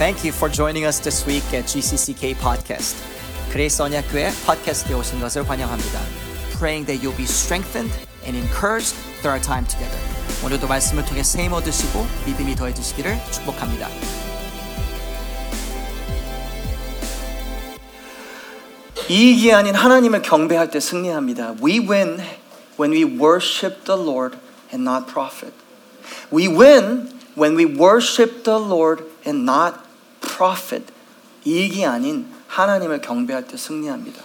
Thank you for joining us this week at GCCK Podcast. 그레이스 언약교회 팟캐스트에 오신 것을 환영합니다. Praying that you'll be strengthened and encouraged through our time together. 오늘도 말씀을 통해 세임 얻으시고 믿음이 더해지시기를 축복합니다. 이익이 아닌 하나님을 경배할 때 승리합니다. We win when we worship the Lord and not profit. We win when we worship the Lord and not profit. 이익이 아닌 하나님을 경배할 때 승리합니다.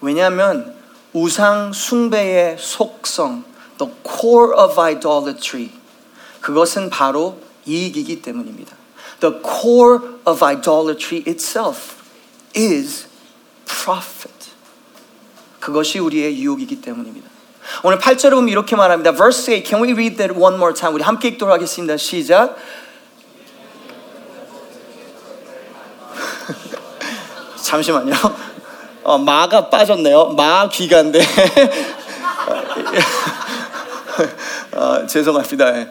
왜냐하면 우상 숭배의 속성, the core of idolatry, 그것은 바로 이익이기 때문입니다. The core of idolatry itself is profit. 그것이 우리의 유혹이기 때문입니다. 오늘 8절에 보면 이렇게 말합니다. Verse 8, can we read that one more time? 우리 함께 읽도록 하겠습니다. 시작. 잠시만요. 마가 빠졌네요. 마 귀가인데. 죄송합니다.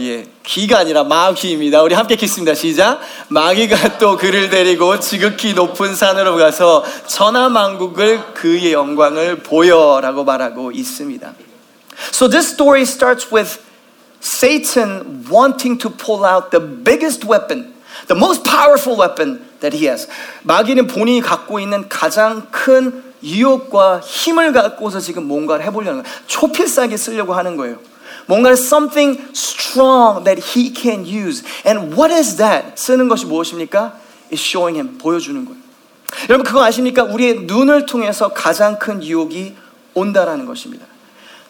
예, 귀가 아니라 마귀입니다. 우리 함께 읽겠습니다. 시작. 마귀가 또 그를 데리고 지극히 높은 산으로 가서 천하만국을 그의 영광을 보여라고 말하고 있습니다. So this story starts with Satan wanting to pull out the biggest weapon, the most powerful weapon that he has. 마귀는 본인이 갖고 있는 가장 큰 유혹과 힘을 갖고서 지금 뭔가를 해보려는 거예요. 초필사하게 쓰려고 하는 거예요. 뭔가 something strong that he can use. And what is that? 쓰는 것이 무엇입니까? It's showing him. 보여주는 거예요. 여러분 그거 아십니까? 우리의 눈을 통해서 가장 큰 유혹이 온다라는 것입니다.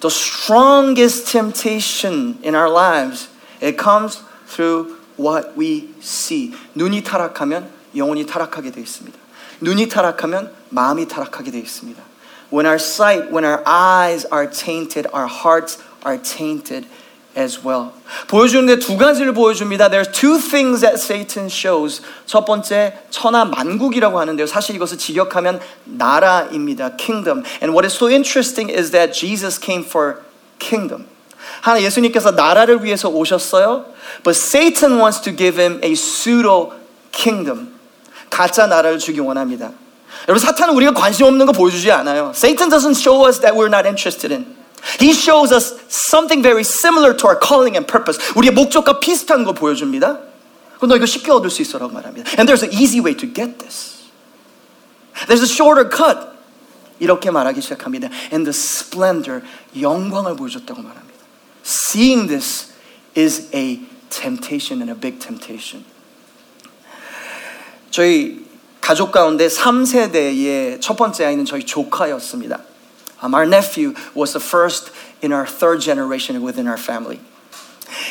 The strongest temptation in our lives, it comes through what we see. 눈이 타락하면 영혼이 타락하게 되어 있습니다. 눈이 타락하면 마음이 타락하게 되어 있습니다. When our sight, when our eyes are tainted, our hearts are tainted as well. 보여주는데 두 가지를 보여줍니다. There's two things that Satan shows. 첫 번째, 천하만국이라고 하는데요. 사실 이것을 직역하면 나라입니다. Kingdom. And what is so interesting is that Jesus came for kingdom. 하나, 예수님께서 나라를 위해서 오셨어요. But Satan wants to give him a pseudo kingdom. 가짜 나라를 주기 원합니다. 여러분, 사탄은 우리가 관심 없는 거 보여주지 않아요. Satan doesn't show us that we're not interested in. He shows us something very similar to our calling and purpose. 우리의 목적과 비슷한 거 보여줍니다. 그럼 너 이거 쉽게 얻을 수 있어라고 말합니다. And there's an easy way to get this. There's a shorter cut. 이렇게 말하기 시작합니다. And the splendor, 영광을 보여줬다고 말합니다. Seeing this is a temptation and a big temptation. 저희 가족 가운데 3세대의 첫 번째 아이는 저희 조카였습니다. Our nephew was the first in our third generation within our family.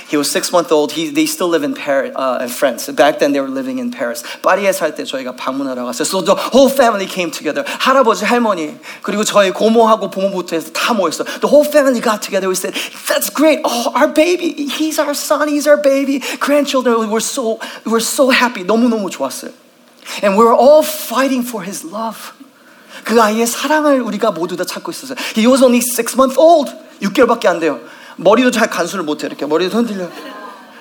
He was 6 months old. They still live in Paris, in France. Back then, they were living in Paris. 파리에 살 때 저희가 방문하러 갔어요. So the whole family came together. 할아버지, 할머니, 그리고 저희 고모하고 부모부터 해서 다 모였어요. The whole family got together. We said, that's great. Oh, our baby. He's our son. He's our baby. Grandchildren. We were so happy. 너무너무 좋았어요. And we were all fighting for his love. 그 아이의 사랑을 우리가 모두 다 찾고 있었어요. He was only 6 months old. 6개월밖에 안 돼요. 머리도 잘 간수를 못해. 이렇게 머리도 흔들려요.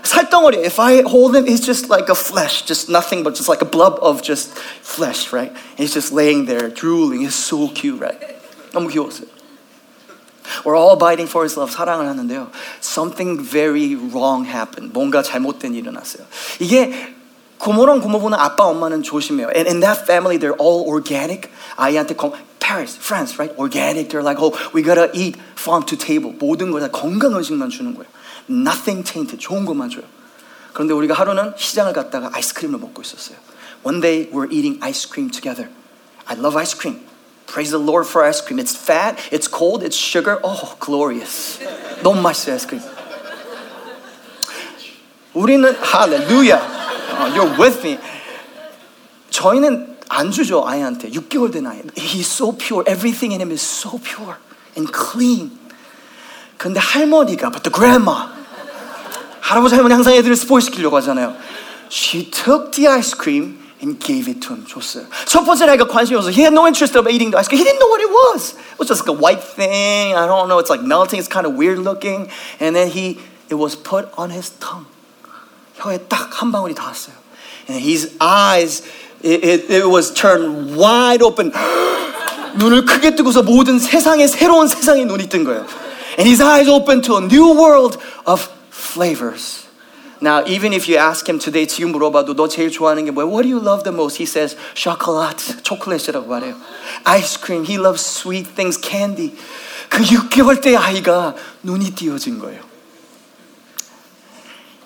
살덩어리. If I hold him, it's just like a flesh. Just nothing but just like a blob of just flesh, right? And he's just laying there, drooling. It's so cute, right? 너무 귀여웠어요. We're all biting for his love. 사랑을 하는데요. Something very wrong happened. 뭔가 잘못된 일이 일어났어요. 이게 고모랑 고모부는 아빠, 엄마는 조심해요. And in that family, they're all organic. 아이한테 Paris, France, right? Organic. They're like, oh, we gotta eat farm to table. 모든 걸 다 건강 음식만 주는 거예요. Nothing tainted. 좋은 것만 줘요. 그런데 우리가 하루는 시장을 갔다가 아이스크림을 먹고 있었어요. One day, we're eating ice cream together. I love ice cream. Praise the Lord for ice cream. It's fat, it's cold, it's sugar. Oh, glorious. 너무 맛있어요, 아이스크림. 우리는 할렐루야. You're with me. 저희는 안 주죠, 아이한테. 6개월 된 아이. He's so pure. Everything in him is so pure and clean. 근데 할머니가, but the grandma. 할아버지, 할머니 항상 애들을 스포일시키려고 하잖아요. She took the ice cream and gave it to him. 줬어요. 첫 번째 아이가 관심이 없어서. He had no interest of eating the ice cream. He didn't know what it was. It was just like a white thing. I don't know. It's like melting. It's kind of weird looking. And then it was put on his tongue. 혀에 딱 한 방울이 닿았어요. And his eyes, it was turned wide open. 눈을 크게 뜨고서 모든 세상의 새로운 세상에 눈이 뜬 거예요. And his eyes opened to a new world of flavors. Now, even if you ask him today, 지금 물어봐도 너 제일 좋아하는 게 뭐야? What do you love the most? He says, chocolate, 초콜릿이라고 말해요. Ice cream, he loves sweet things, candy. 그 6개월 때 아이가 눈이 띄어진 거예요.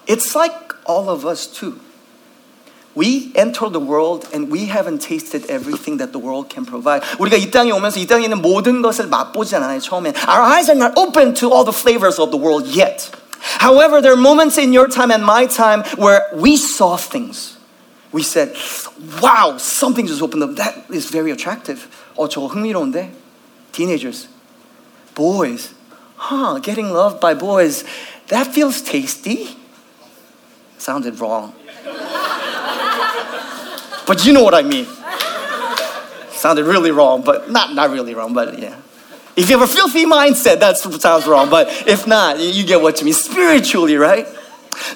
It's like all of us too. We enter the world and we haven't tasted everything that the world can provide. 우리가 이 땅에 오면서 이 땅에 있는 모든 것을 맛보지 않아요, 처음엔. Our eyes are not open to all the flavors of the world yet. However, there are moments in your time and my time where we saw things. We said, wow, something just opened up. That is very attractive. 저거 흥미로운데? Teenagers, boys, getting loved by boys. That feels tasty. Sounded wrong. But you know what I mean. Sounded really wrong, but not really wrong, but yeah. If you have a filthy mindset, that sounds wrong. But if not, you get what you mean. Spiritually, right?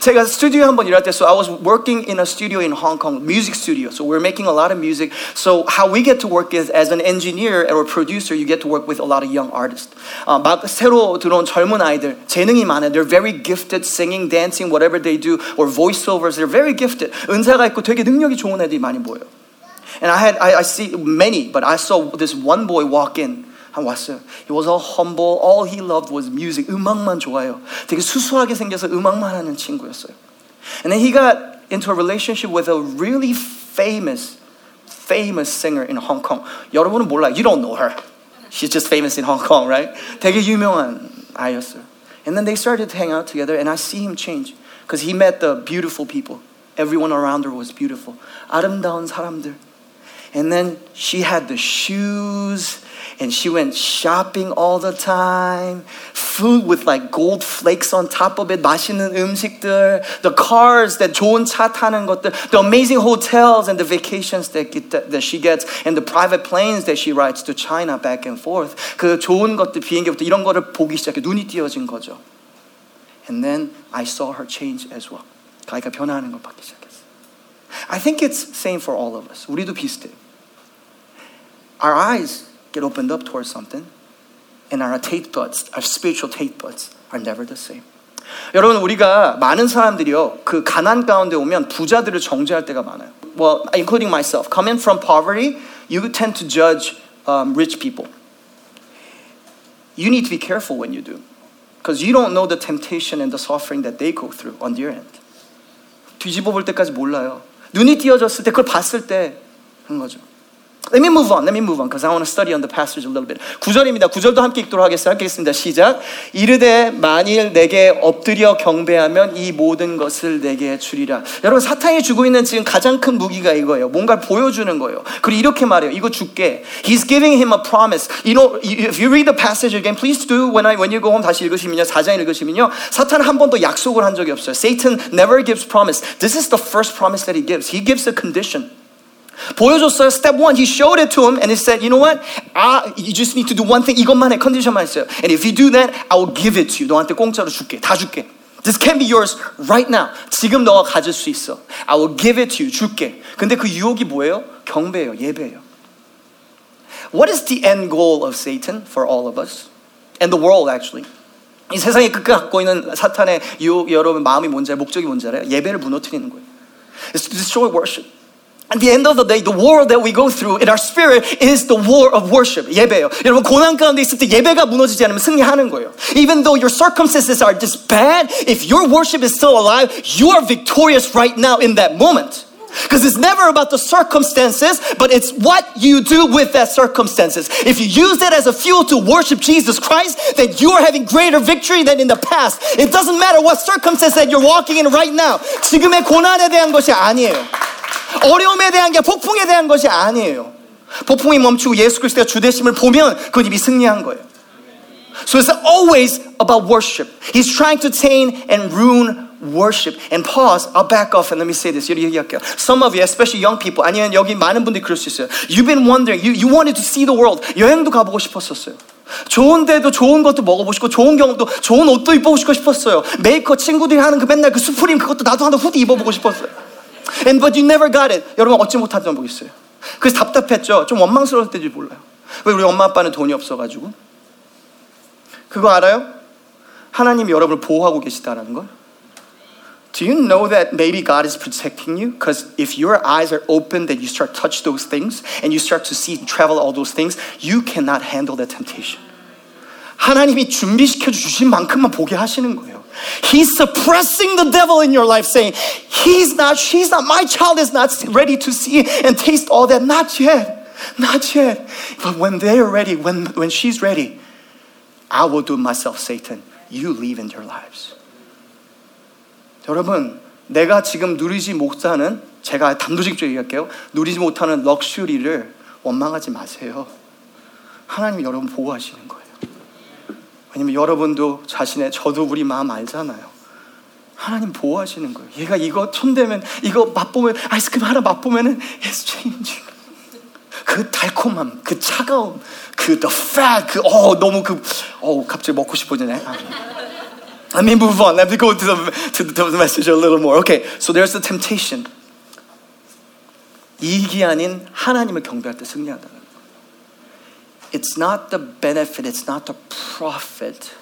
제가 스튜디오 한번 일할 때, so I was working in a studio in Hong Kong, music studio. So we're making a lot of music. So how we get to work is, as an engineer or a producer, you get to work with a lot of young artists. 막 새로 들어온 젊은 아이들, 재능이 많아요. They're very gifted, singing, dancing, whatever they do, or voiceovers. They're very gifted. 은사가 있고 되게 능력이 좋은 애들이 많이 보여요. And I see many, but I saw this one boy walk in. He was all humble. All he loved was music. 음악만 좋아해요. 되게 수수하게 생겨서 음악만 하는 친구였어요. And then he got into a relationship with a really famous singer in Hong Kong. 여러분은 몰라요. You don't know her. She's just famous in Hong Kong, right? 되게 유명한 아이였어요. And then they started to hang out together, and I see him change. Because he met the beautiful people. Everyone around her was beautiful. 아름다운 사람들. And then she had the shoes, and she went shopping all the time. Food with like gold flakes on top of it. 맛있는 음식들. The cars, that 좋은 차 타는 것들. The amazing hotels and the vacations that she gets. And the private planes that she rides to China back and forth. 그 좋은 것들, 비행기부터 이런 거를 보기 시작해. 눈이 띄어진 거죠. And then I saw her change as well. 아이가 변화하는 걸 받기 시작했어요. I think it's same for all of us. 우리도 비슷해요. Our eyes get opened up towards something, and our taste buds, our spiritual taste buds, are never the same. 여러분, 우리가 많은 사람들이요, 그 가난 가운데 오면 부자들을 정죄할 때가 많아요. Well, including myself, coming from poverty, you tend to judge rich people. You need to be careful when you do, because you don't know the temptation and the suffering that they go through on their end. 뒤집어 볼 때까지 몰라요. 눈이 띄어졌을 때, 그걸 봤을 때 한 거죠. Let me move on, because I want to study on the passage a little bit. 9절입니다. 9절도 함께 읽도록 하겠습니다. 함께 읽습니다. 시작. 이르되 만일 내게 엎드려 경배하면 이 모든 것을 내게 주리라. 여러분, 사탄이 주고 있는 지금 가장 큰 무기가 이거예요. 뭔가를 보여주는 거예요. 그리고 이렇게 말해요. 이거 줄게. He's giving him a promise. You know, if you read the passage again, please do. When you go home 다시 읽으시면요. 4장 읽으시면요. 사탄은 한 번도 약속을 한 적이 없어요. Satan never gives promise. This is the first promise that he gives. He gives a condition. 보여줬어요. Step 1, he showed it to him and he said, you know what? You just need to do one thing. 이것만 해. 컨디션만 있어요. And if you do that, I will give it to you. 너한테 공짜로 줄게. 다 줄게. This can be yours right now. 지금 너가 가질 수 있어. I will give it to you. 줄게. 근데 그 유혹이 뭐예요? 경배예요. 예배예요. What is the end goal of Satan for all of us? And the world actually. 이 세상에 끝까지 갖고 있는 사탄의 유혹, 여러분 마음이 뭔지 알아요? 목적이 뭔지 알아요? 예배를 무너뜨리는 거예요. It's to destroy worship. At the end of the day, the war that we go through in our spirit is the war of worship. 예배예요. 여러분, 고난 가운데 있을 때 예배가 무너지지 않으면 승리하는 거예요. Even though your circumstances are just bad, if your worship is still alive, you are victorious right now in that moment. Because it's never about the circumstances, but it's what you do with that circumstances. If you use that as a fuel to worship Jesus Christ, then you are having greater victory than in the past. It doesn't matter what circumstance that you're walking in right now. 지금의 고난에 대한 것이 아니에요. 어려움에 대한 게 폭풍에 대한 것이 아니에요. 폭풍이 멈추고 예수 그리스도의 주되심을 보면 그건 이미 승리한 거예요. So it's always about worship. He's trying to taint and ruin worship. And pause, I'll back off and let me say this. 얘기할게요. Some of you, especially young people, 아니면 여기 많은 분들이 그럴 수 있어요. You've been wondering, you wanted to see the world. 여행도 가보고 싶었었어요. 좋은데도 좋은 것도 먹어보시고 좋은 경험도 좋은 옷도 입어보시고 싶었어요. 메이커 친구들이 하는 그 맨날 그 수프림 그것도 나도 하나 후디 입어보고 싶었어요. And but you never got it. 여러분 얻지 못하던 적 있어요. 그래서 답답했죠. 좀 원망스러울 때인지 몰라요. 왜 우리 엄마 아빠는 돈이 없어가지고. 그거 알아요? 하나님이 여러분을 보호하고 계시다라는 걸. Do you know that maybe God is protecting you? Because if your eyes are open, that you start to touch those things and you start to see and travel all those things, you cannot handle that temptation. 하나님이 준비시켜 주신 만큼만 보게 하시는 거예요. He's suppressing the devil in your life saying, he's not, she's not, my child is not ready to see and taste all that. Not yet, not yet. But when they're ready, when she's ready, I will do myself, Satan. You live in your lives. 여러분, 내가 지금 누리지 못하는, 제가 단도직입적으로 얘기할게요. 누리지 못하는 럭셔리를 원망하지 마세요. 하나님이 여러분 보호하시는 거예요. 왜냐면 여러분도 자신의, 저도 우리 마음 알잖아요. 하나님 보호하시는 거예요. 얘가 이거 손대면, 이거 맛보면, 아이스크림 하나 맛보면은 it's changing. 그 달콤함, 그 차가움, 그 the fat, 갑자기 먹고 싶어지네. Let me move on. Let me go to the message a little more. Okay, so there's the temptation. 이익이 아닌 하나님을 경배할 때 승리한다는 거. It's not the benefit. It's not the profit.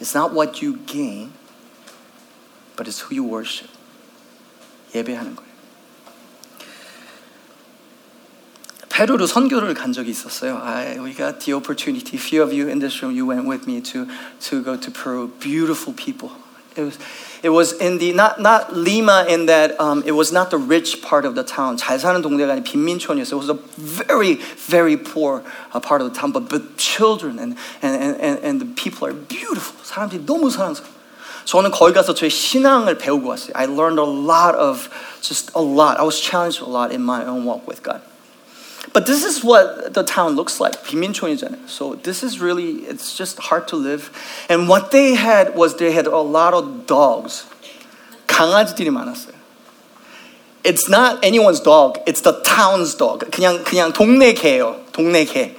It's not what you gain. But it's who you worship. 예배하는 거예요. 페루로 선교를 간 적이 있었어요. We got the opportunity. Few of you in this room, you went with me to go to Peru. Beautiful people. It was in the not Lima in that it was not the rich part of the town. 잘 사는 동네가 아닌 빈민촌이었어요. It was a very very poor part of the town. But children and the people are beautiful. 사람들이 너무 사랑스러워. 저는 거기 가서 저의 신앙을 배우고 왔어요. I learned a lot. I was challenged a lot in my own walk with God. But this is what the town looks like. 빈민촌이잖아요. So this is really, it's just hard to live. And what they had was they had a lot of dogs. 강아지들이 많았어요. It's not anyone's dog. It's the town's dog. 그냥 동네 개예요. 동네 개.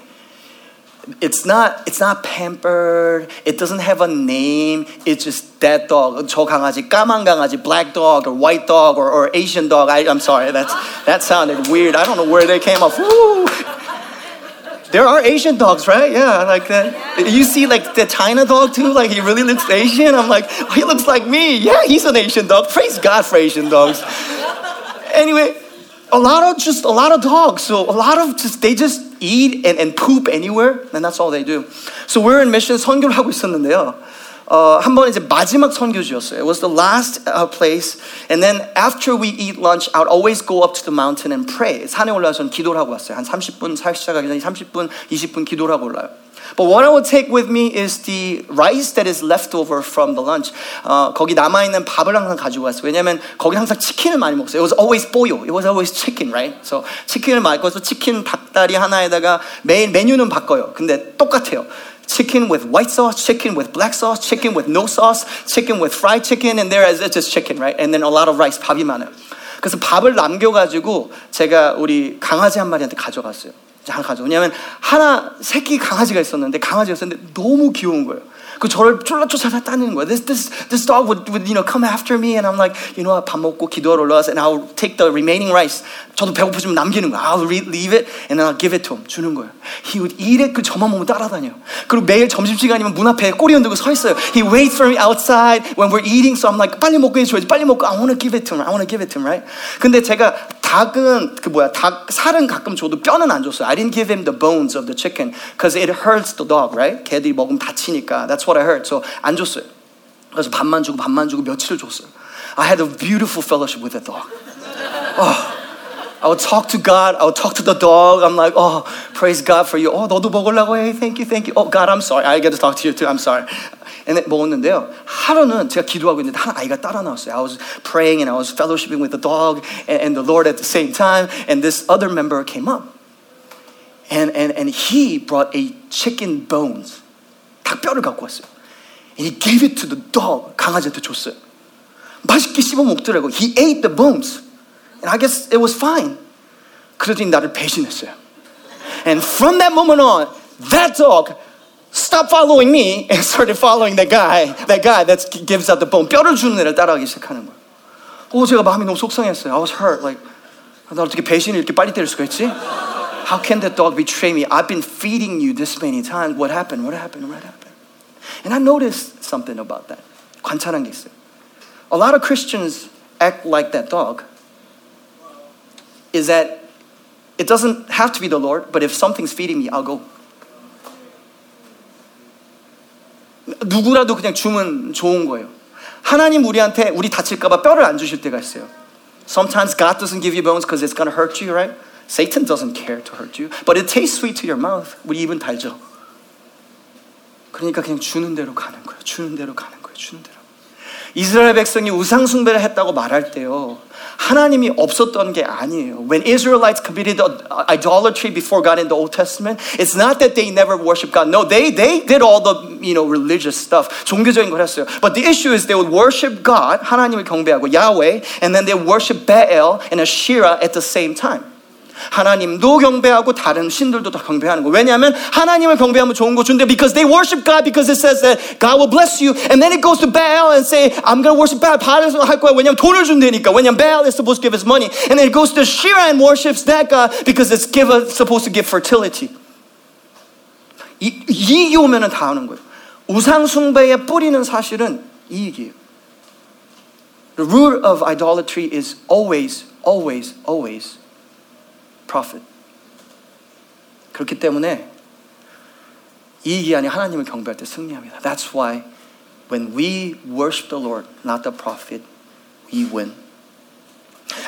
It's not pampered. It doesn't have a name. It's just that dog. 저 강아지, 까만 강아지, black dog, or white dog, or Asian dog. I'm sorry, that sounded weird. I don't know where they came up. Woo! There are Asian dogs, right? Yeah, like that. You see, like the China dog too. Like he really looks Asian. I'm like, he looks like me. Yeah, he's an Asian dog. Praise God for Asian dogs. Anyway, a lot of dogs. So a lot of they just. Eat and poop anywhere, and that's all they do. So we're in mission 선교를 하고 있었는데요. 한번 이제 마지막 선교지였어요. It was the last place. And then after we eat lunch, I would always go up to the mountain and pray. 산에 올라가서 저는 기도를 하고 왔어요. 한 30분, 사역 시작하기 전에 30분, 20분 기도를 하고 올라요. But what I would take with me is the rice that is left over from the lunch. 거기 남아있는 밥을 항상 가지고 왔어요. 왜냐면 거기 항상 치킨을 많이 먹었어요. It was always pollo. It was always chicken, right? So 치킨을 많이 먹어서 치킨 닭다리 하나에다가 매일 메뉴는 바꿔요. 근데 똑같아요. Chicken with white sauce, chicken with black sauce, chicken with no sauce, chicken with fried chicken, and there is just chicken, right? And then a lot of rice, 밥이 많아요. 그래서 밥을 남겨가지고 제가 우리 강아지 한 마리한테 가져갔어요. 왜냐하면 새끼 강아지가 있었는데 너무 귀여운 거예요. 그 저를 쫄라쫓아 따르는 거예요. This dog would come after me, and I'm like, 밥 먹고 기도하러 올라와서, and I'll take the remaining rice. 저도 배고프지면 남기는 거예요. I'll leave it, and I'll give it to him. 주는 거예요. He would eat it. 그 저만 보면 따라다녀요. 그리고 매일 점심시간이면 문 앞에 꼬리 흔들고 서 있어요. He waits for me outside when we're eating, so I'm like, 빨리 먹고 해줘야지. 빨리 먹고, I want to give it to him, right? 근데 제가 닭은 살은 가끔 줘도 뼈는 안 줬어요. I didn't give him the bones of the chicken because it hurts the dog, right? 걔들이 먹으면 다치니까. That's what I heard. So 안 줬어요. 그래서 밥만 주고 며칠을 줬어요. I had a beautiful fellowship with the dog. Oh, I would talk to God. I would talk to the dog. I'm like, oh, praise God for you. Oh, 너도 먹으려고 해. Thank you. Oh, God, I'm sorry. I get to talk to you too. I'm sorry. And then 먹었는데요. 하루는 제가 기도하고 있는데 한 아이가 따라 나왔어요. I was praying and I was fellowshipping with the dog and the Lord at the same time. And this other member came up. And he brought a chicken bones. 닭뼈를 갖고 왔어요. And he gave it to the dog. 강아지한테 줬어요. 맛있게 씹어 먹더라고. He ate the bones. And I guess it was fine. 그러더니 나를 배신했어요. And from that moment on, that dog Stop following me and started following that guy that gives out the bone. 뼈를 주는 애를 따라하기 시작하는 거예요. 오, 제가 마음이 너무 속상했어요. I was hurt. Like, 나 어떻게 배신을 이렇게 빨리 때릴 수가 있지? How can that dog betray me? I've been feeding you this many times. What happened? What happened? What happened? And I noticed something about that. 관찰한 게 있어요. A lot of Christians act like that dog. Is that it doesn't have to be the Lord, but if something's feeding me, I'll go. 누구라도 그냥 주면 좋은 거예요. 하나님 우리한테 우리 다칠까봐 뼈를 안 주실 때가 있어요. Sometimes God doesn't give you bones because it's going to hurt you, right? Satan doesn't care to hurt you, but it tastes sweet to your mouth. 우리 입은 달죠. 그러니까 그냥 주는 대로 가는 거예요. 주는 대로 가는 거예요. 주는 대로. 이스라엘 백성이 우상 숭배를 했다고 말할 때요. 하나님이 없었던 게 아니에요. When Israelites committed idolatry before God in the Old Testament, it's not that they never worshiped God. No, they did all the, religious stuff. 종교적인 걸 했어요. But the issue is they would worship God, 하나님을 경배하고 Yahweh, and then they worship Baal and Asherah at the same time. 하나님도 경배하고 다른 신들도 다 경배하는 거. 왜냐하면 하나님을 경배하면 좋은 거 준대. Because they worship God because it says that God will bless you. And then it goes to Baal and say, I'm going to worship Baal. 바알에서 할 거야. 왜냐하면 돈을 준대니까. 왜냐하면 Baal is supposed to give his money. And then it goes to Asherah and worships that God because it's supposed to give fertility. 이익이 오면은 다 하는 거예요. 우상 숭배의 뿌리는 사실은 이익이에요. The root of idolatry is always, always, always profit. 그렇기 때문에 이익이 아닌 하나님을 경배할 때 승리합니다. That's why when we worship the Lord, not the profit, we win.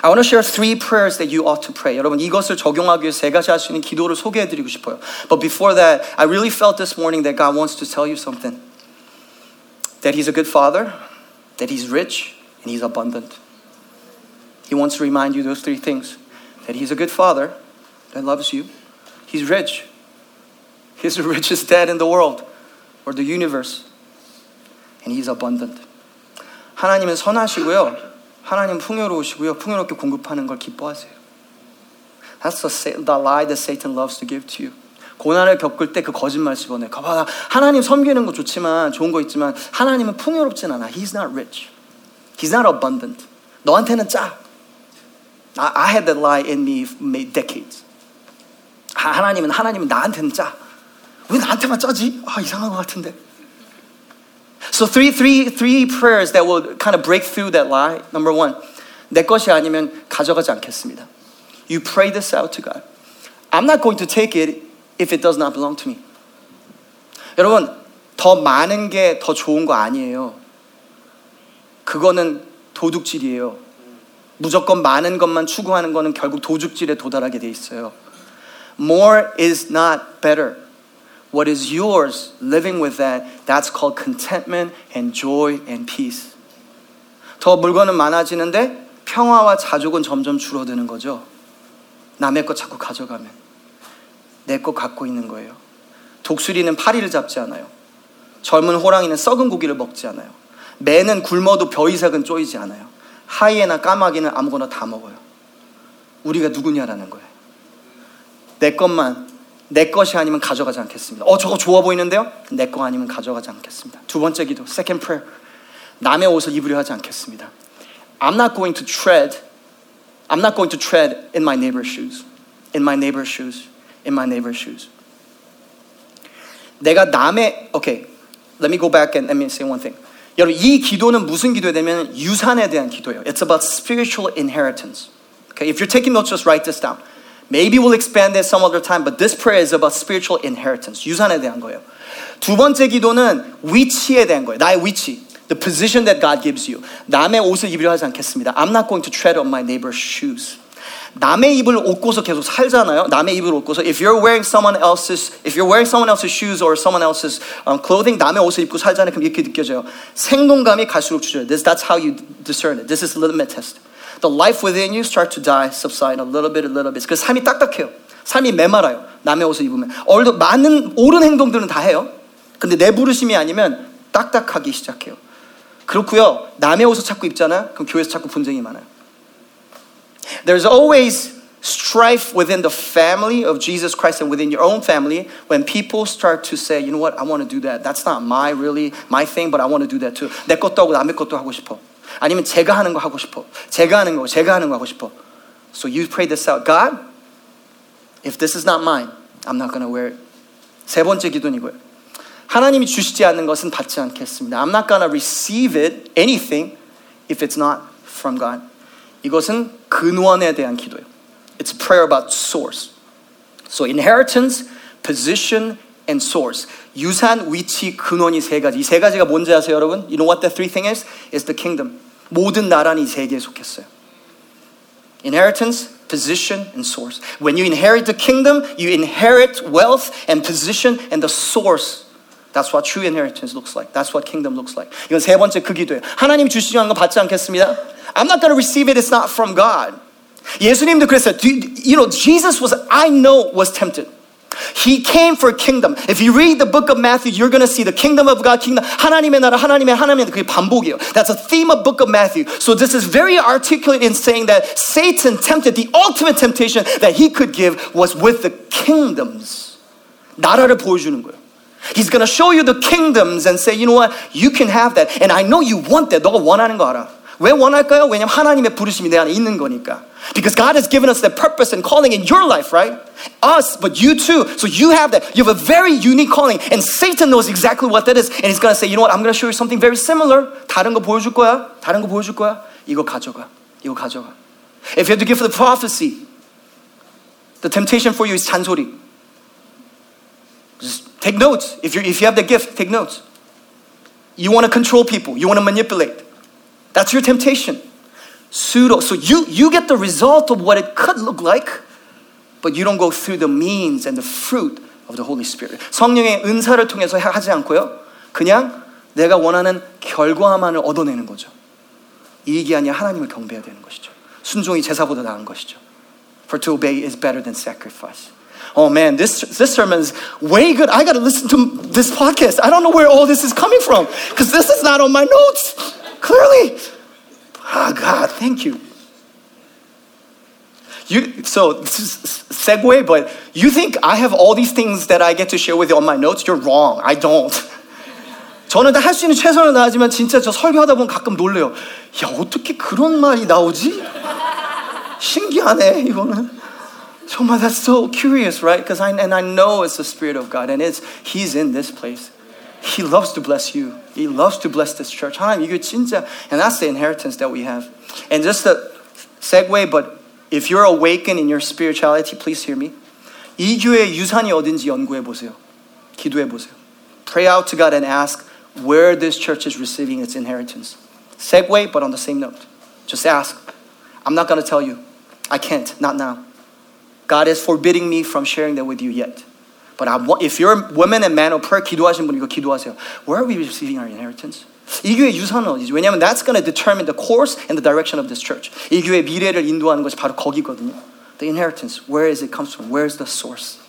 I want to share three prayers that you ought to pray. 여러분 이것을 적용하기 위해 세 가지 할 수 있는 기도를 소개해드리고 싶어요. But before that, I really felt this morning that God wants to tell you something. That He's a good Father, that He's rich, and He's abundant. He wants to remind you those three things. That He's a good Father that loves you. He's rich. He's the richest dad in the world or the universe. And He's abundant. 하나님은 선하시고요. 하나님은 풍요로우시고요. 풍요롭게 공급하는 걸 기뻐하세요. That's the lie that Satan loves to give to you. 고난을 겪을 때 그 거짓말 집어넣어요. 하나님 섬기는 거 좋지만 좋은 거 있지만 하나님은 풍요롭진 않아. He's not rich. He's not abundant. 너한테는 짜. I had that lie in me for decades. 하나님은 나한테는 짜. 왜 나한테만 짜지? 아, 이상한 것 같은데. So three prayers that will kind of break through that lie. Number one, 내 것이 아니면 가져가지 않겠습니다. You pray this out to God. I'm not going to take it if it does not belong to me. 여러분, 더 많은 게 더 좋은 거 아니에요. 그거는 도둑질이에요. 무조건 많은 것만 추구하는 거는 결국 도둑질에 도달하게 돼 있어요. More is not better. What is yours, living with that, that's called contentment and joy and peace. 더 물건은 많아지는데 평화와 자족은 점점 줄어드는 거죠. 남의 것 자꾸 가져가면. 내 것 갖고 있는 거예요. 독수리는 파리를 잡지 않아요. 젊은 호랑이는 썩은 고기를 먹지 않아요. 매는 굶어도 벼이삭은 쪼이지 않아요. 하이에나 까마귀는 아무거나 다 먹어요. 우리가 누구냐라는 거예요. 내 것이 아니면 가져가지 않겠습니다. 저거 좋아 보이는데요? 내 거 아니면 가져가지 않겠습니다. 두 번째 기도, second prayer. 남의 옷을 입으려 하지 않겠습니다. I'm not going to tread in my neighbor's shoes. In my neighbor's shoes. In my neighbor's shoes. Okay, let me go back and let me say one thing. 여러분, 이 기도는 무슨 기도냐면 유산에 대한 기도예요. It's about spiritual inheritance. Okay, if you're taking notes, just write this down. Maybe we'll expand it some other time, but this prayer is about spiritual inheritance. 유산에 대한 거예요. 두 번째 기도는 위치에 대한 거예요. 나의 위치. The position that God gives you. 남의 옷을 입으려 하지 않겠습니다. I'm not going to tread on my neighbor's shoes. 남의 입을 옷고서 계속 살잖아요. 남의 입을 옷고서 if you're wearing someone else's shoes or someone else's clothing, 남의 옷을 입고 살잖아요. 그럼 이렇게 느껴져요. 생동감이 갈수록 줄어요. That's how you discern it. This is the litmus test. The life within you starts to die, subside a little bit. 그래서 삶이 딱딱해요. 삶이 메말아요. 남의 옷을 입으면. 많은 옳은 행동들은 다 해요. 근데 내 부르심이 아니면 딱딱하기 시작해요. 그렇고요. 남의 옷을 자꾸 입잖아요. 그럼 교회에서 자꾸 분쟁이 많아요. There's always strife within the family of Jesus Christ and within your own family when people start to say, you know what, I want to do that. That's not my thing, but I want to do that too. 내 것도 하고 남의 것도 하고 싶어. 아니면 제가 하는 거 하고 싶어. 제가 하는 거 하고 싶어. So you pray this out. God, if this is not mine, I'm not going to wear it. 세 번째 기도이고요. 하나님이 주시지 않는 것은 받지 않겠습니다. I'm not going to receive it, anything, if it's not from God. 이것은 근원에 대한 기도예요. It's a prayer about source. So inheritance, position, and source. 유산, 위치, 근원이 세 가지. 이 세 가지가 뭔지 아세요, 여러분? You know what the three thing is? It's the kingdom. 모든 나라는 이 세 개에 속했어요. Inheritance, position, and source. When you inherit the kingdom, you inherit wealth and position and the source. That's what true inheritance looks like. That's what kingdom looks like. 이건 세 번째 그 기도예요. 하나님이 주시지 않은 거 받지 않겠습니다. I'm not going to receive it. It's not from God. 예수님도 그랬어요. Jesus was tempted. He came for kingdom. If you read the book of Matthew, you're going to see the kingdom of God, kingdom. 하나님의 나라, 하나님의 나라. 그게 반복이에요. That's a theme of book of Matthew. So this is very articulate in saying that Satan tempted, the ultimate temptation that he could give was with the kingdoms. 나라를 보여주는 거예요. He's going to show you the kingdoms and say, you know what? You can have that. And I know you want that. 너가 원하는 거 알아. 왜 원할까요? 왜냐면 하나님의 부르심이 내 안에 있는 거니까. Because God has given us that purpose and calling in your life, right? Us, but you too. So you have that. You have a very unique calling. And Satan knows exactly what that is. And he's going to say, you know what? I'm going to show you something very similar. 다른 거 보여줄 거야. 다른 거 보여줄 거야. 이거 가져가. 이거 가져가. If you have to give for the prophecy, the temptation for you is 잔소리. Just take notes. If you have the gift, take notes. You want to control people. You want to manipulate. That's your temptation. Pseudo. So you get the result of what it could look like, but you don't go through the means and the fruit of the Holy Spirit. 성령의 은사를 통해서 하지 않고요. 그냥 내가 원하는 결과만을 얻어내는 거죠. 이익이 아니라 하나님을 경배해야 되는 것이죠. 순종이 제사보다 나은 것이죠. For to obey is better than sacrifice. Oh man, this sermon is way good. I got to listen to this podcast. I don't know where all this is coming from because this is not on my notes. Clearly. Ah, God, thank you. So, this is segue, but you think I have all these things that I get to share with you on my notes? You're wrong. I don't. 저는 다 할 수 있는 최선을 다하지만 진짜 저 설교하다 보면 가끔 놀래요. 야, 어떻게 그런 말이 나오지? 신기하네, 이거는. 정말 that's so curious, right? Because I know it's the Spirit of God and He's in this place. He loves to bless you. He loves to bless this church. 하나님, 이게 진짜, and that's the inheritance that we have. And just a segue, but if you're awakened in your spirituality, please hear me. 이 교회의 유산이 어딘지 연구해 보세요. 기도해 보세요. Pray out to God and ask where this church is receiving its inheritance. Segue, but on the same note. Just ask. I'm not going to tell you. I can't, not now. God is forbidding me from sharing that with you yet. But if you're a woman and man of prayer, 기도하신 분 이거 기도하세요. Where are we receiving our inheritance? 이 교회의 유산은 어디지? 왜냐하면 that's going to determine the course and the direction of this church. 이 교회의 미래를 인도하는 것이 바로 거기거든요. The inheritance, where is it comes from? Where is the source?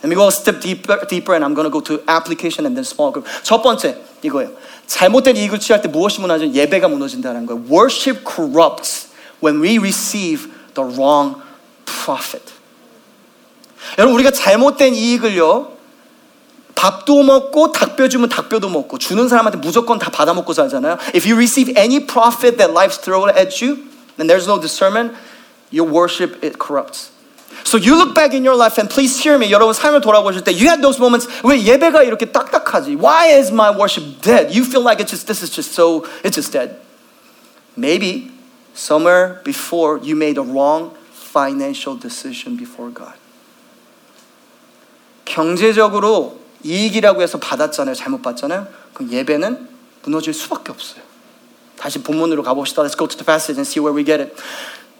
Let me go a step deeper, and I'm going to go to application and then small group. 첫 번째 이거예요. 잘못된 이익을 취할 때 무엇이 무너지는? 예배가 무너진다는 거예요. Worship corrupts when we receive the wrong prophet. 여러분 우리가 잘못된 이익을요 밥도 먹고 닭뼈 주면 닭뼈도 먹고 주는 사람한테 무조건 다 받아 먹고 살잖아요. If you receive any profit that life's thrown at you, then there's no discernment. Your worship it corrupts. So you look back in your life and please hear me. 여러분 삶을 돌아보실 때 you had those moments 왜 예배가 이렇게 딱딱하지? Why is my worship dead? You feel like it's just dead. Maybe somewhere before you made a wrong financial decision before God. 경제적으로 이익이라고 해서 받았잖아요. 잘못 받잖아요. 그럼 예배는 무너질 수밖에 없어요. 다시 본문으로 가봅시다. Let's go to the passage and see where we get it.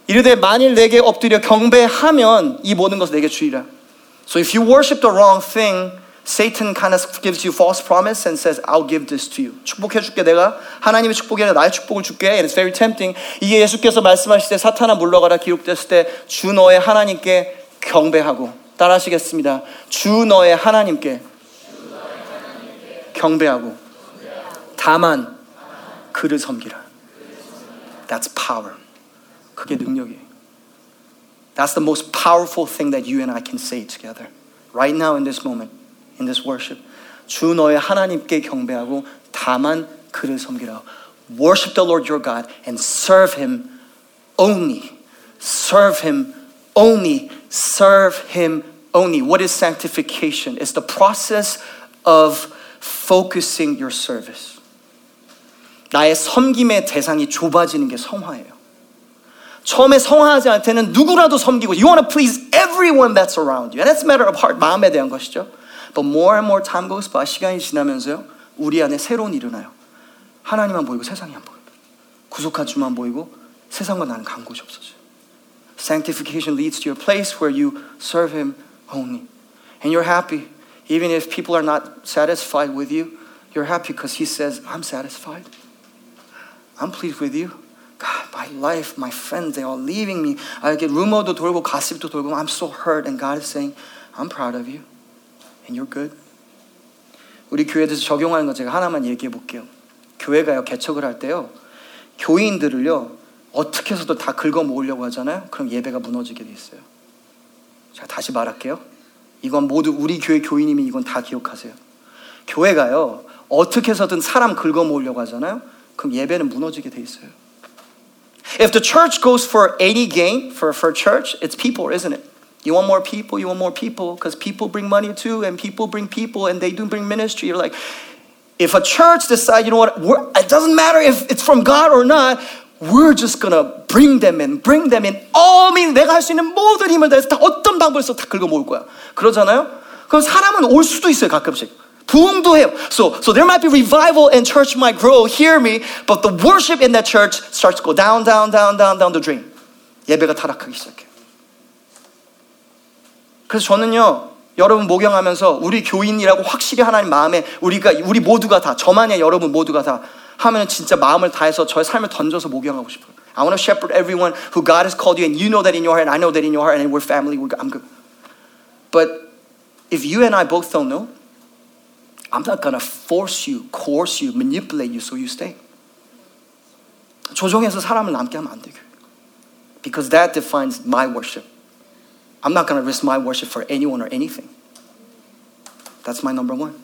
이르되 만일 내게 엎드려 경배하면 이 모든 것을 내게 주리라. So if you worship the wrong thing, Satan kind of gives you false promise and says, I'll give this to you. 축복해줄게 내가. 하나님의 축복이 아니라 나의 축복을 줄게. And it's very tempting. 이게 예수께서 말씀하실 때 사탄아 물러가라 기록됐을 때 주 너의 하나님께 경배하고 따라 하시겠습니다. 주 너의 하나님께 경배하고 다만 그를 섬기라. That's power. 그게 능력이에요. That's the most powerful thing that you and I can say together. Right now in this moment, in this worship. 주 너의 하나님께 경배하고 다만 그를 섬기라. Worship the Lord your God and serve Him only. Serve Him only. Serve Him only. What is sanctification? It's the process of focusing your service. 나의 섬김의 대상이 좁아지는 게 성화예요. 처음에 성화하지 않을 때는 누구라도 섬기고 you want to please everyone that's around you. And that's a matter of heart, 마음에 대한 것이죠. But more and more time goes by, 시간이 지나면서요. 우리 안에 새로운 일어나요. 하나님만 보이고 세상이 안 보여요. 구속한 주만 보이고 세상과 나는 간 곳이 없어져요. Sanctification leads to a place where you serve Him only. And you're happy. Even if people are not satisfied with you, you're happy because He says, I'm satisfied. I'm pleased with you. God, my life, my friends, they're all leaving me. I get rumor도 돌고 gossip도 돌고 I'm so hurt. And God is saying, I'm proud of you. And you're good. 우리 교회에서 적용하는 거 제가 하나만 얘기해 볼게요. 교회가요, 개척을 할 때요. 교인들을요. 어떻게 해서도 다 긁어 모으려고 하잖아요. 그럼 예배가 무너지게 돼 있어요. 제가 다시 말할게요. 이건 모두 우리 교회 교인님이 이건 다 기억하세요. 교회가요. 어떻게 해서든 사람 긁어 모으려고 하잖아요. 그럼 예배는 무너지게 돼 있어요. If the church goes for 80 gain for church, it's people, isn't it? You want more people, because people bring money too, and people bring people, and they do bring ministry. You're like, if a church decides, you know what, it doesn't matter if it's from God or not, we're just going to bring them in. All means, 내가 할 수 있는 모든 힘을 다해서 다 어떤 방법을 써서 다 긁어 모을 거야. 그러잖아요? 그럼 사람은 올 수도 있어요, 가끔씩. 부흥도 해요. So there might be revival and church might grow, hear me, but the worship in that church starts to go down, down, down, down, down the drain. 예배가 타락하기 시작해요. 그래서 저는요, 여러분 모경하면서 우리 교인이라고 확실히 하나님 마음에 우리 모두가 다, 저만이 여러분 모두가 다 하면 진짜 마음을 다해서 저의 삶을 던져서 모경하고 싶어요. I want to shepherd everyone who God has called you and you know that in your heart and I know that in your heart and we're family, I'm good. But if you and I both don't know, I'm not going to force you, coerce you, manipulate you so you stay. 조종해서 사람을 남게 하면 안 돼요. Because that defines my worship. I'm not going to risk my worship for anyone or anything. That's my number one.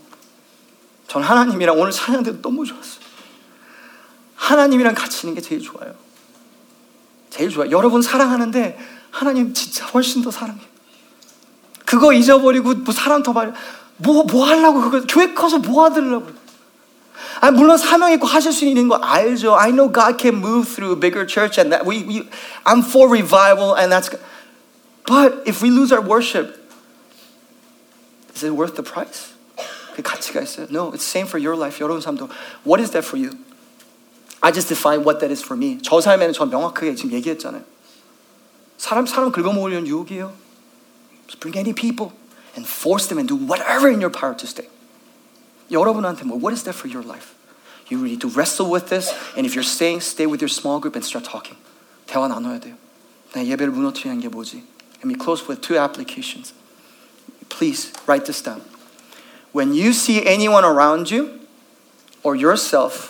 전 하나님이랑 오늘 찬양도 너무 좋았어요. 하나님이랑 같이 있는 게 제일 좋아요. 제일 좋아요. 여러분 사랑하는데 하나님 진짜 훨씬 더 사랑해요. 그거 잊어버리고 뭐 사람 더 말해. 뭐 하려고 그거 교회 커서 뭐 하려고? 아니 물론 사명 있고 하실 수 있는 거 알죠. I know God can move through a bigger church and that we I'm for revival and that's good. But if we lose our worship, is it worth the price? 그 가치가 있어요? No, it's same for your life. 여러분 삶도 what is that for you? I just define what that is for me. 저 삶에는 전 명확하게 지금 얘기했잖아요. 사람 긁어 모으려는 유혹이에요. Just bring any people. And force them and do whatever in your power to stay. 여러분한테 뭐, what is that for your life? You really need to wrestle with this. And if you're staying, stay with your small group and start talking. 대화 나눠야 돼요. 나 예배를 무너뜨리는 게 뭐지? Let me close with two applications. Please write this down. When you see anyone around you or yourself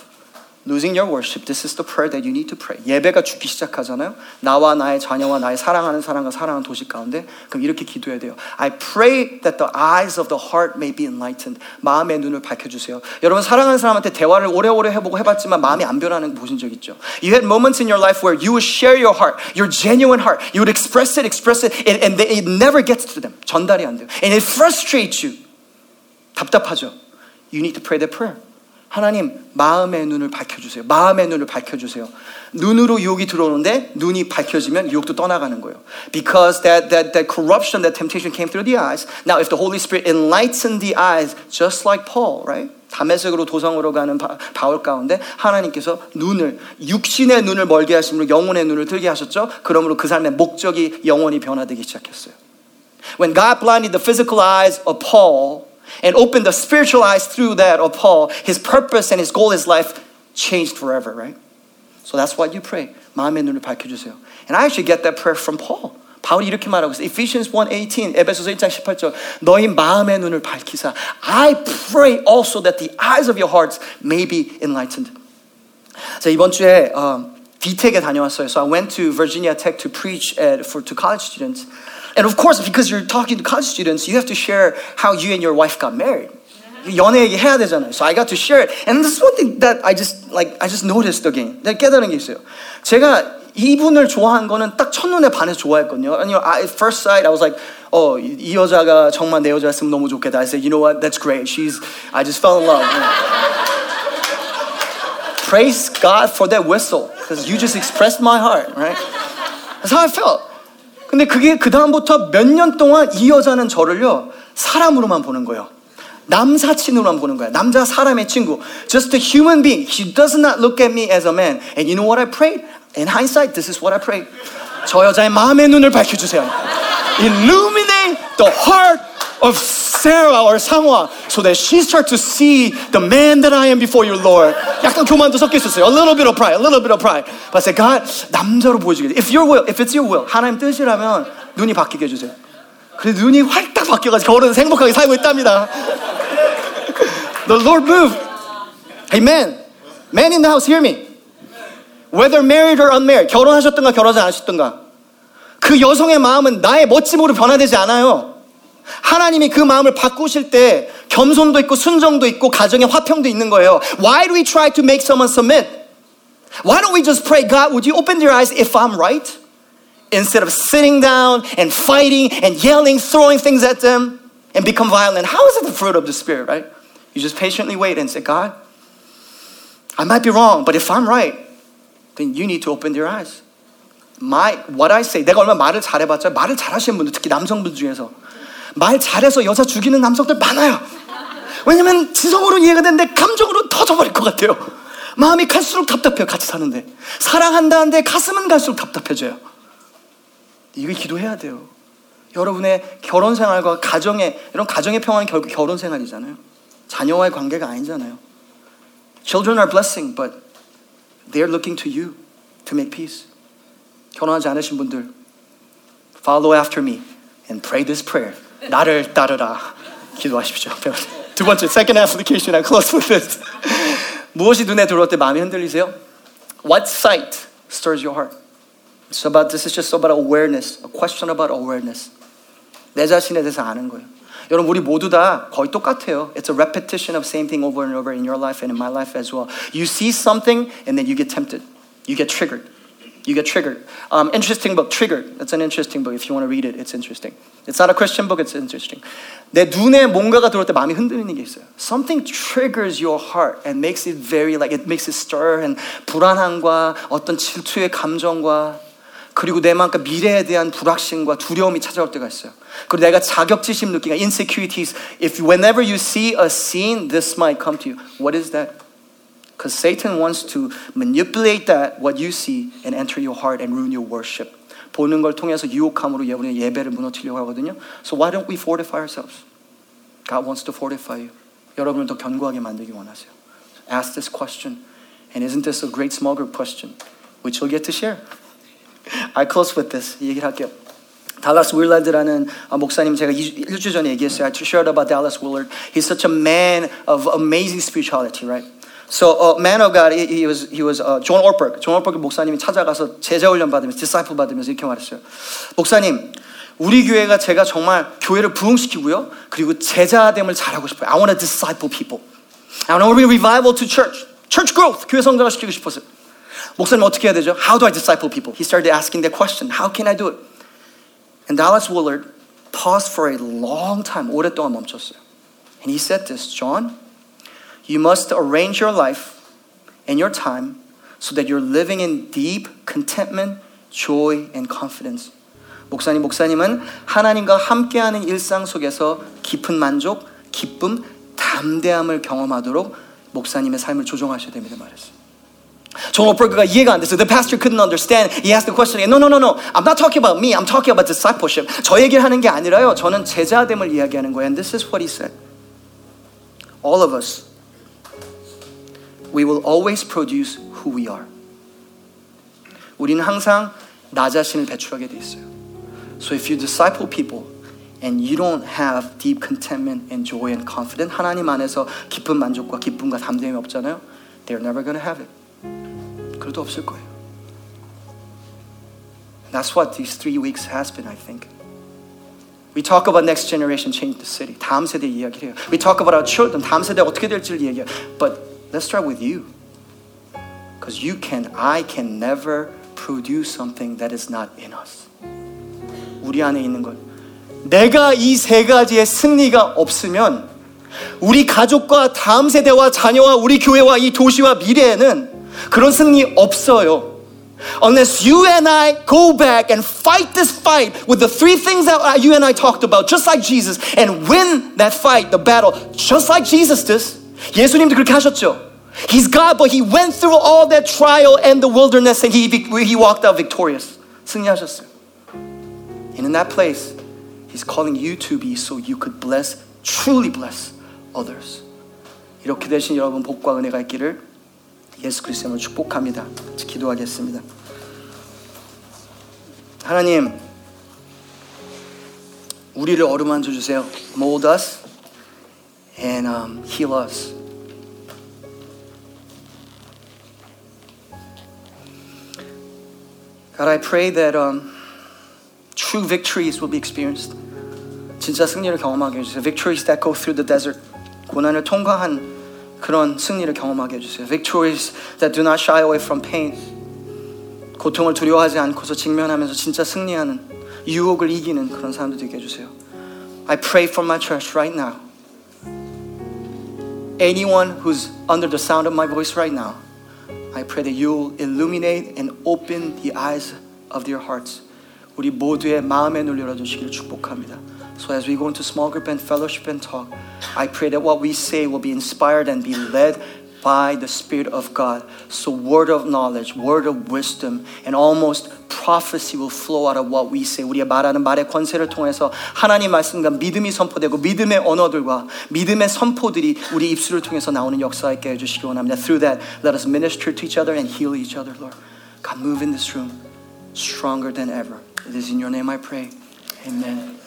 losing your worship, this is the prayer that you need to pray. 예배가 죽기 시작하잖아요. 나와 나의 자녀와 나의 사랑하는 사람과 사랑하는 도시 가운데 그럼 이렇게 기도해야 돼요. I pray that the eyes of the heart may be enlightened. 마음의 눈을 밝혀주세요. 여러분 사랑하는 사람한테 대화를 오래오래 해보고 해봤지만 마음이 안 변하는 거 보신 적 있죠? You had moments in your life where you would share your heart, your genuine heart. You would express it, and it never gets to them. 전달이 안 돼요. And it frustrates you. 답답하죠? You need to pray that prayer. 하나님 마음의 눈을 밝혀주세요. 마음의 눈을 밝혀주세요. 눈으로 유혹이 들어오는데 눈이 밝혀지면 유혹도 떠나가는 거예요. Because that corruption, that temptation came through the eyes. Now if the Holy Spirit enlightened the eyes, just like Paul, right? 다메섹으로 도성으로 가는 바울 가운데 하나님께서 눈을, 육신의 눈을 멀게 하심으로 영혼의 눈을 들게 하셨죠. 그러므로 그 삶의 목적이 영혼이 변화되기 시작했어요. When God blinded the physical eyes of Paul, and opened the spiritual eyes through that of Paul, his purpose and his goal, his life changed forever, right? So that's why you pray. 마음의 눈을 밝혀주세요. And I actually get that prayer from Paul. 바울이 이렇게 말하고 있어요. Ephesians 1:18, 에베소서 1장 18절. 너희 마음의 눈을 밝히사. I pray also that the eyes of your hearts may be enlightened. 자, 이번 주에 기택에 다녀왔어요. So I went to Virginia Tech to preach to college students. And of course, because you're talking to college students, you have to share how you and your wife got married. 연애 얘기해야 되잖아요. So I got to share it. And this is one thing that I just noticed again. 내가 깨달은 게 있어요. 제가 이분을 좋아한 거는 딱 첫눈에 반해서 좋아했거든요. And, you know, at first sight, I was like, oh, 이 여자가 정말 내 여자였으면 너무 좋겠다. I said, you know what? That's great. I just fell in love. Praise God for that whistle. Because you just expressed my heart, right? That's how I felt. 근데 그게 그 다음부터 몇 년 동안 이 여자는 저를요, 사람으로만 보는 거예요. 남사친으로만 보는 거야. 남자 사람의 친구. Just a human being. She does not look at me as a man. And you know what I prayed? In hindsight, this is what I prayed. 저 여자의 마음의 눈을 밝혀주세요. Illuminate the heart of Sarah or Sangwa so that she starts to see the man that I am before you, Lord. 약간 교만도 섞여 있었어요. A little bit of pride. But I said, God, 남자로 보여주겠어. If it's your will, 하나님 뜻이라면 눈이 바뀌게 해주세요. 그래서 눈이 활딱 바뀌어가지고 결혼해서 행복하게 살고 있답니다. The Lord moved. Amen. Man in the house, hear me. Whether married or unmarried, 결혼하셨든가 결혼하지 않으셨든가 그 여성의 마음은 나의 멋짐으로 변화되지 않아요. 하나님이 그 마음을 바꾸실 때 겸손도 있고 순정도 있고 가정의 화평도 있는 거예요. Why do we try to make someone submit? Why don't we just pray, God, would you open their eyes if I'm right? Instead of sitting down and fighting and yelling, throwing things at them and become violent. How is it the fruit of the Spirit, right? You just patiently wait and say, God, I might be wrong, but if I'm right, then you need to open their eyes. What I say, 내가 얼마나 말을 잘해봤자 말을 잘하시는 분들, 특히 남성분 중에서 말 잘해서 여자 죽이는 남성들 많아요. 왜냐면 지성으로 이해가 되는데 감정으로 터져버릴 것 같아요. 마음이 갈수록 답답해요. 같이 사는데 사랑한다는데 가슴은 갈수록 답답해져요. 이거 기도해야 돼요. 여러분의 결혼생활과 가정의 이런 가정의 평화는 결국 결혼생활이잖아요. 자녀와의 관계가 아니잖아요. Children are blessing, but they're looking to you to make peace. 결혼하지 않으신 분들, follow after me and pray this prayer. 나를 따르라. 기도하십시오. 두 번째, second application. I close with this. 무엇이 눈에 들어올 때 마음이 흔들리세요? What sight stirs your heart? This is just about awareness. A question about awareness. 내 자신에 대해서 아는 거예요. 여러분 우리 모두 다 거의 똑같아요. It's a repetition of same thing over and over in your life and in my life as well. You see something and then you get tempted. You get triggered. Interesting book, Triggered. That's an interesting book. If you want to read it, it's interesting. It's not a Christian book, it's interesting. 내 눈에 뭔가가 들어올 때 마음이 흔들리는 게 있어요. Something triggers your heart and makes it very, like it makes it stir and 불안함과 어떤 질투의 감정과 그리고 내 마음과 미래에 대한 불확신과 두려움이 찾아올 때가 있어요. 그리고 내가 자격지심 느끼는 insecurities. Whenever you see a scene, this might come to you. What is that? Because Satan wants to manipulate that, what you see, and enter your heart and ruin your worship. 보는 걸 통해서 유혹함으로 여러분의 예배를 무너뜨리려고 하거든요. So why don't we fortify ourselves? God wants to fortify you. 여러분을 더 견고하게 만들기 원하세요. Ask this question. And isn't this a great small group question? Which you'll get to share. I close with this. 이 얘기를 할게요. Dallas Willard라는 목사님 제가 일주일 전에 얘기했어요. I shared about Dallas Willard. He's such a man of amazing spirituality, right? So, man of God, he was John Ortberg. John Ortberg 목사님이 찾아가서 제자 훈련 받으면서, disciple 받으면서 이렇게 말했어요. 목사님, 우리 교회가 제가 정말 교회를 부흥시키고요. 그리고 제자됨을 잘하고 싶어요. I want to disciple people. I want to bring revival to church. Church growth. 교회 성장을 시키고 싶었어요. 목사님 어떻게 해야 되죠? How do I disciple people? He started asking that question. How can I do it? And Dallas Willard paused for a long time. 오랫동안 멈췄어요. And he said this, John, you must arrange your life and your time so that you're living in deep contentment, joy, and confidence. 목사님은 하나님과 함께하는 일상 속에서 깊은 만족, 기쁨, 담대함을 경험하도록 목사님의 삶을 조정하셔야 됩니다. 말했어요. John Ortberg가 이해가 안 됐어요. The pastor couldn't understand. He asked the question. No. I'm not talking about me. I'm talking about discipleship. 저 얘기를 하는 게 아니라요. 저는 제자됨을 이야기하는 거예요. And this is what he said. All of us, we will always produce who we are. 우리는 항상 나 자신을 배출하게 돼 있어요. So if you disciple people and you don't have deep contentment and joy and confidence, 하나님 안에서 깊은 만족과 기쁨과 담대함이 없잖아요. They're never going to have it. 그래도 없을 거예요. That's what these 3 weeks has been, I think. We talk about next generation change the city. 다음 세대 이야기해요. We talk about our children. 다음 세대 어떻게 될지를 이야기해요. But let's start with you. Because I can never produce something that is not in us. 우리 안에 있는 것. 내가 이 세 가지의 승리가 없으면 우리 가족과 다음 세대와 자녀와 우리 교회와 이 도시와 미래에는 그런 승리 없어요. Unless you and I go back and fight this fight with the three things that you and I talked about, just like Jesus, and win that fight, the battle, just like Jesus did. 예수님도 그렇게 하셨죠. He's God, but He went through all that trial and the wilderness, and He walked out victorious. 승리하셨어요. And in that place, He's calling you to be so you could bless, truly bless others. 이렇게 되신 여러분 복과 은혜가 있기를. 예수 그리스도님을 축복합니다. 기도하겠습니다. 하나님, 우리를 어루만져 주세요. Mold us and heal us. God, I pray that true victories will be experienced. 진짜 승리를 경험하게 해주세요. Victories that go through the desert. 고난을 통과한 그런 승리를 경험하게 해주세요. Victories that do not shy away from pain. 고통을 두려워하지 않고서 직면하면서 진짜 승리하는, 유혹을 이기는 그런 사람들 되게 해주세요. I pray for my church right now. Anyone who's under the sound of my voice right now, I pray that you'll illuminate and open the eyes of their hearts. 우리 모두의 마음의 눈을 열어주시기를 축복합니다. So as we go into small group and fellowship and talk, I pray that what we say will be inspired and be led by the Spirit of God. So word of knowledge, word of wisdom, and almost prophecy will flow out of what we say. 우리의 말하는 말의 권세를 통해서 하나님 말씀과 믿음이 선포되고 믿음의 언어들과 믿음의 선포들이 우리 입술을 통해서 나오는 역사 있게 해주시기 원합니다. Through that, let us minister to each other and heal each other, Lord. God, move in this room stronger than ever. It is in your name I pray. Amen.